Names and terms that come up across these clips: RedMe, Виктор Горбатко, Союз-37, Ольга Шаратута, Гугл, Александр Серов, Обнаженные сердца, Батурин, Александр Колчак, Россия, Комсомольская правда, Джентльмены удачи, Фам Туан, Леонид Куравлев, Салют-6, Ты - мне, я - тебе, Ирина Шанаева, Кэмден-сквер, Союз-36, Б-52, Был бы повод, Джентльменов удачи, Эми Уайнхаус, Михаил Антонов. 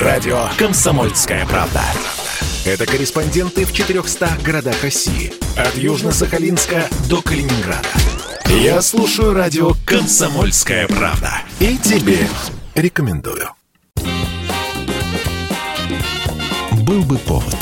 Радио «Комсомольская правда». Это корреспонденты в 400 городах России. От Южно-Сахалинска до Калининграда. Я слушаю радио «Комсомольская правда». И тебе рекомендую. Был бы повод.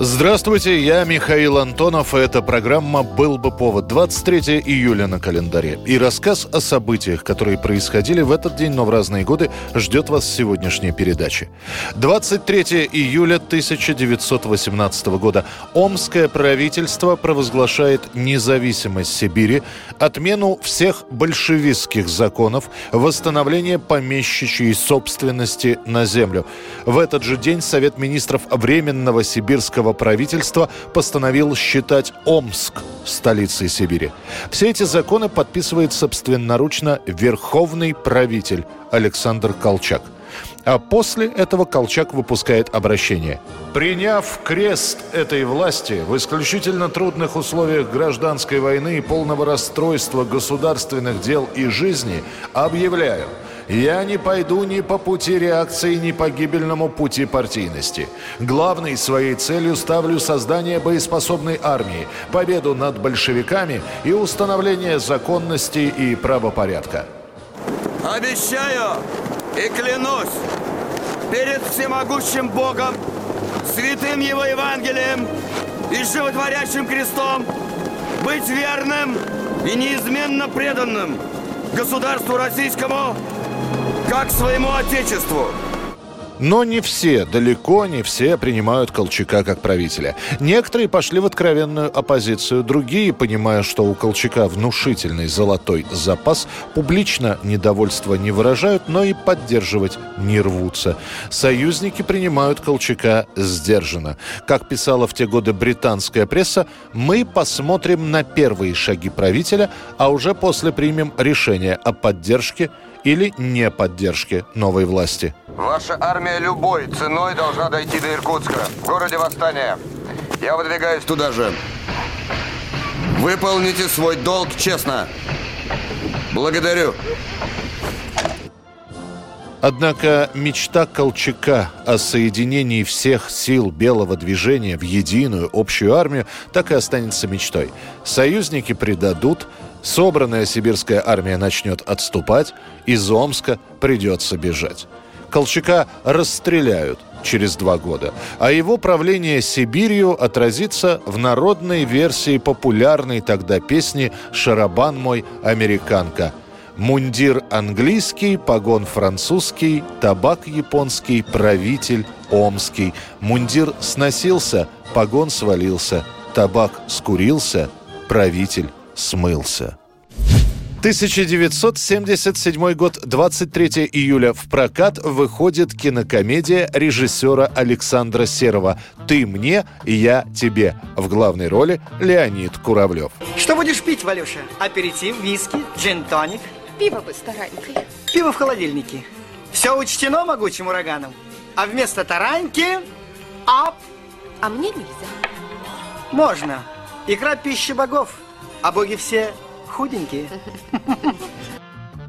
Здравствуйте, я Михаил Антонов, и эта программа «Был бы повод». 23 июля на календаре. И рассказ о событиях, которые происходили в этот день, но в разные годы, ждет вас сегодняшняя передача. 23 июля 1918 года. Омское правительство провозглашает независимость Сибири, отмену всех большевистских законов, восстановление помещичьей собственности на землю. В этот же день Совет министров Временного Сибирского правительство постановил считать Омск столицей Сибири. Все эти законы подписывает собственноручно верховный правитель Александр Колчак. А после этого Колчак выпускает обращение. «Приняв крест этой власти в исключительно трудных условиях гражданской войны и полного расстройства государственных дел и жизни, объявляю, я не пойду ни по пути реакции, ни по гибельному пути партийности. Главной своей целью ставлю создание боеспособной армии, победу над большевиками и установление законности и правопорядка. Обещаю и клянусь перед всемогущим Богом, святым Его Евангелием и животворящим крестом быть верным и неизменно преданным государству российскому, как своему отечеству». Но не все, далеко не все принимают Колчака как правителя. Некоторые пошли в откровенную оппозицию, другие, понимая, что у Колчака внушительный золотой запас, публично недовольство не выражают, но и поддерживать не рвутся. Союзники принимают Колчака сдержанно. Как писала в те годы британская пресса, мы посмотрим на первые шаги правителя, а уже после примем решение о поддержке или не поддержке новой власти. Ваша армия любой ценой должна дойти до Иркутска, в городе восстания. Я выдвигаюсь туда же. Выполните свой долг честно. Благодарю. Однако мечта Колчака о соединении всех сил белого движения в единую общую армию так и останется мечтой. Союзники предадут, собранная сибирская армия начнет отступать, из Омска придется бежать. Колчака расстреляют через 2 года, а его правление Сибирью отразится в народной версии популярной тогда песни «Шарабан мой, американка». Мундир английский, погон французский, табак японский, правитель омский. Мундир сносился, погон свалился, табак скурился, правитель смылся. 1977 год, 23 июля. В прокат выходит кинокомедия режиссера Александра Серова «Ты мне, я тебе». В главной роли Леонид Куравлев. Что будешь пить, Валюша? Аперитив, виски, джин-тоник? Пиво бы старенькое. Пиво в холодильнике. Все учтено могучим ураганом. А вместо тараньки ап. А мне нельзя. Можно. Игра пищи богов. А боги все худенькие.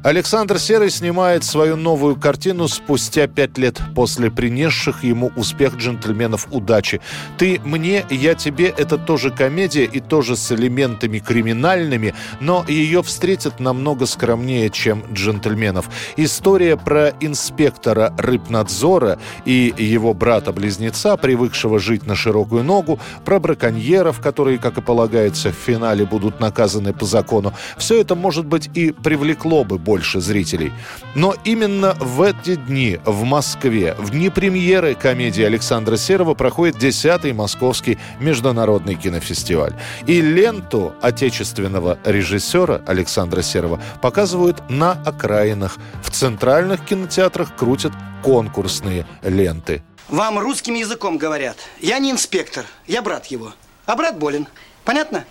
Александр Серый снимает свою новую картину спустя 5 лет после принесших ему успех «Джентльменов удачи». «Ты мне, я тебе» — это тоже комедия и тоже с элементами криминальными, но ее встретят намного скромнее, чем «Джентльменов». История про инспектора рыбнадзора и его брата-близнеца, привыкшего жить на широкую ногу, про браконьеров, которые, как и полагается, в финале будут наказаны по закону. Все это, может быть, и привлекло бы больше зрителей. Но именно в эти дни в Москве, в дни премьеры комедии Александра Серова, проходит 10-й Московский международный кинофестиваль. И ленту отечественного режиссера Александра Серова показывают на окраинах. В центральных кинотеатрах крутят конкурсные ленты. Вам русским языком говорят. Я не инспектор, я брат его. А брат болен. Понятно?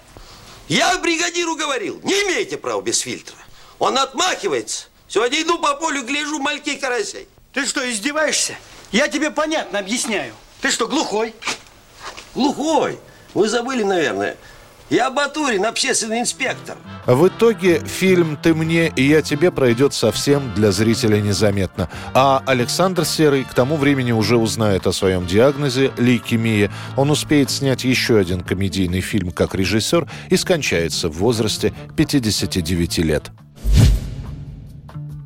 Я бригадиру говорил, не имеете права без фильтра. Он отмахивается. Сегодня иду по полю, гляжу, мальки карасей. Ты что, издеваешься? Я тебе понятно объясняю. Ты что, глухой? Глухой? Вы забыли, наверное. Я Батурин, общественный инспектор. В итоге фильм «Ты мне и я тебе» пройдет совсем для зрителя незаметно. А Александр Серый к тому времени уже узнает о своем диагнозе – лейкемия. Он успеет снять еще один комедийный фильм как режиссер и скончается в возрасте 59 лет.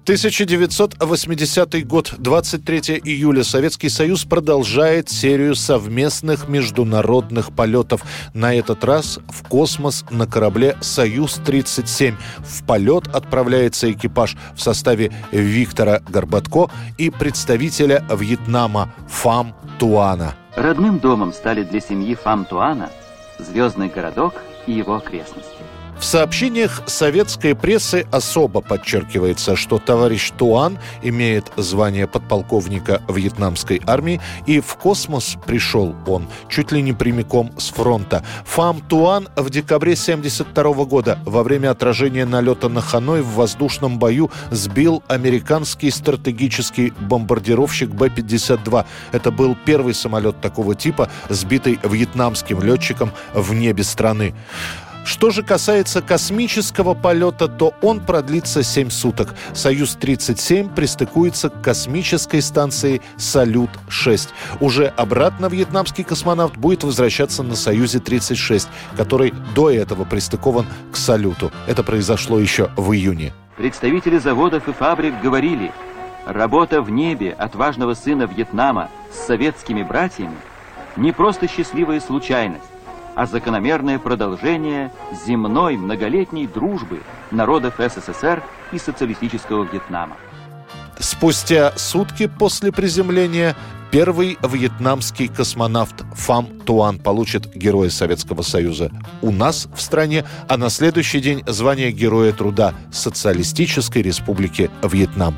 1980 год, 23 июля. Советский Союз продолжает серию совместных международных полетов. На этот раз в космос на корабле «Союз-37». В полет отправляется экипаж в составе Виктора Горбатко и представителя Вьетнама Фам Туана. Родным домом стали для семьи Фам Туана звездный городок и его окрестности. В сообщениях советской прессы особо подчеркивается, что товарищ Туан имеет звание подполковника вьетнамской армии, и в космос пришел он чуть ли не прямиком с фронта. Фам Туан в декабре 1972 года во время отражения налета на Ханой в воздушном бою сбил американский стратегический бомбардировщик Б-52. Это был первый самолет такого типа, сбитый вьетнамским летчиком в небе страны. Что же касается космического полета, то он продлится 7 суток. «Союз-37» пристыкуется к космической станции «Салют-6». Уже обратно вьетнамский космонавт будет возвращаться на «Союзе-36», который до этого пристыкован к «Салюту». Это произошло еще в июне. Представители заводов и фабрик говорили, работа в небе отважного сына Вьетнама с советскими братьями не просто счастливая случайность, а закономерное продолжение земной многолетней дружбы народов СССР и социалистического Вьетнама. Спустя сутки после приземления первый вьетнамский космонавт Фам Туан получит Героя Советского Союза у нас в стране, а на следующий день звание Героя Труда Социалистической Республики Вьетнам.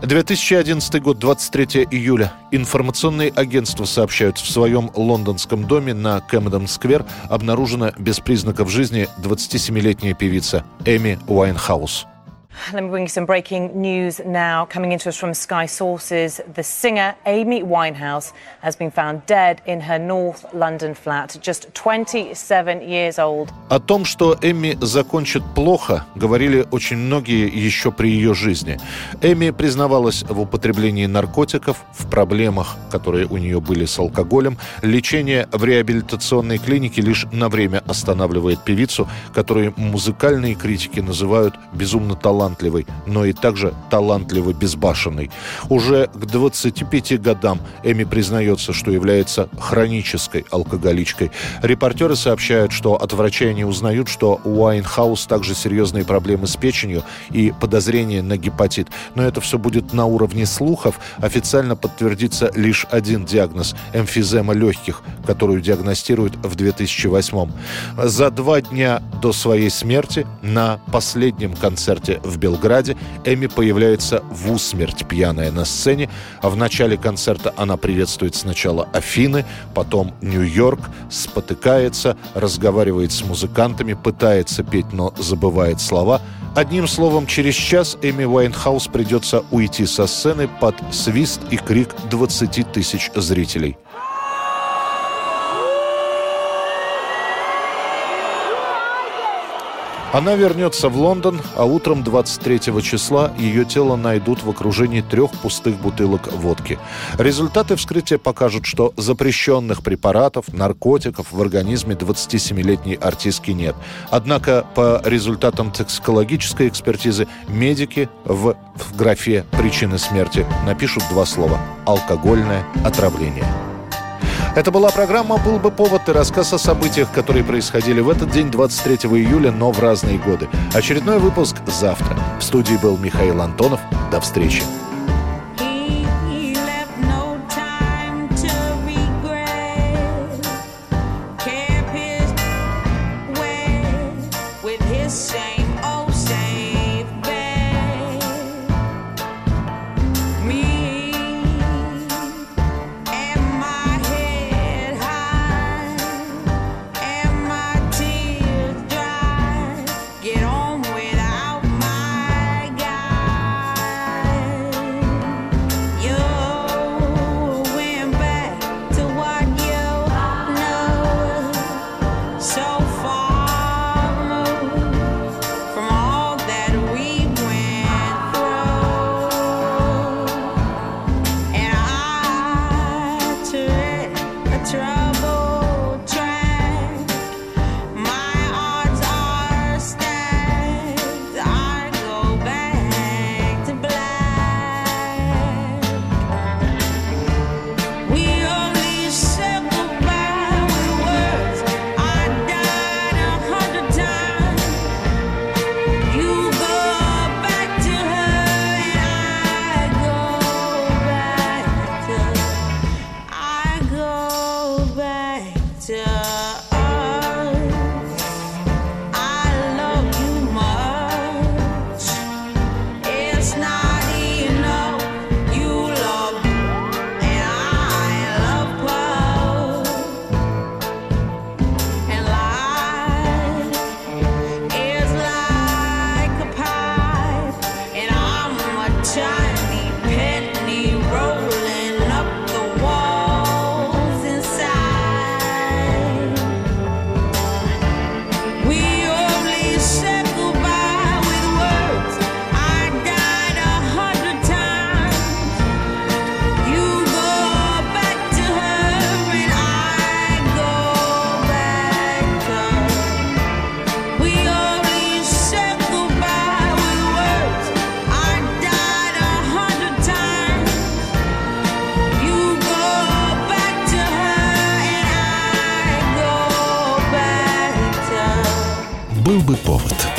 2011 год, 23 июля. Информационные агентства сообщают, в своем лондонском доме на Кэмден-сквер обнаружена без признаков жизни 27-летняя певица Эми Уайнхаус. Let me bring you some breaking news now coming into us from Sky sources. The singer Amy Winehouse has been found dead in her North London flat, just 27 years old. О том, что Эми закончит плохо, говорили очень многие еще при ее жизни. Эми признавалась в употреблении наркотиков, в проблемах, которые у нее были с алкоголем. Лечение в реабилитационной клинике лишь на время останавливает певицу, которую музыкальные критики называют безумно талантливой, но и также талантливо безбашенный. Уже к 25 годам Эми признается, что является хронической алкоголичкой. Репортеры сообщают, что от врачей они узнают, что у Уайнхаус также серьезные проблемы с печенью и подозрения на гепатит. Но это все будет на уровне слухов. Официально подтвердится лишь один диагноз – эмфизема легких, которую диагностируют в 2008. За 2 дня до своей смерти на последнем концерте в Белграде Эми появляется в усмерть пьяная на сцене, а в начале концерта она приветствует сначала Афины, потом Нью-Йорк, спотыкается, разговаривает с музыкантами, пытается петь, но забывает слова. Одним словом, через час Эми Уайнхаус придется уйти со сцены под свист и крик 20 тысяч зрителей. Она вернется в Лондон, а утром 23 числа ее тело найдут в окружении 3 пустых бутылок водки. Результаты вскрытия покажут, что запрещенных препаратов, наркотиков в организме 27-летней артистки нет. Однако по результатам токсикологической экспертизы медики в графе «Причины смерти» напишут 2 слова «алкогольное отравление». Это была программа «Был бы повод» и рассказ о событиях, которые происходили в этот день, 23 июля, но в разные годы. Очередной выпуск завтра. В студии был Михаил Антонов. До встречи. «Был бы повод».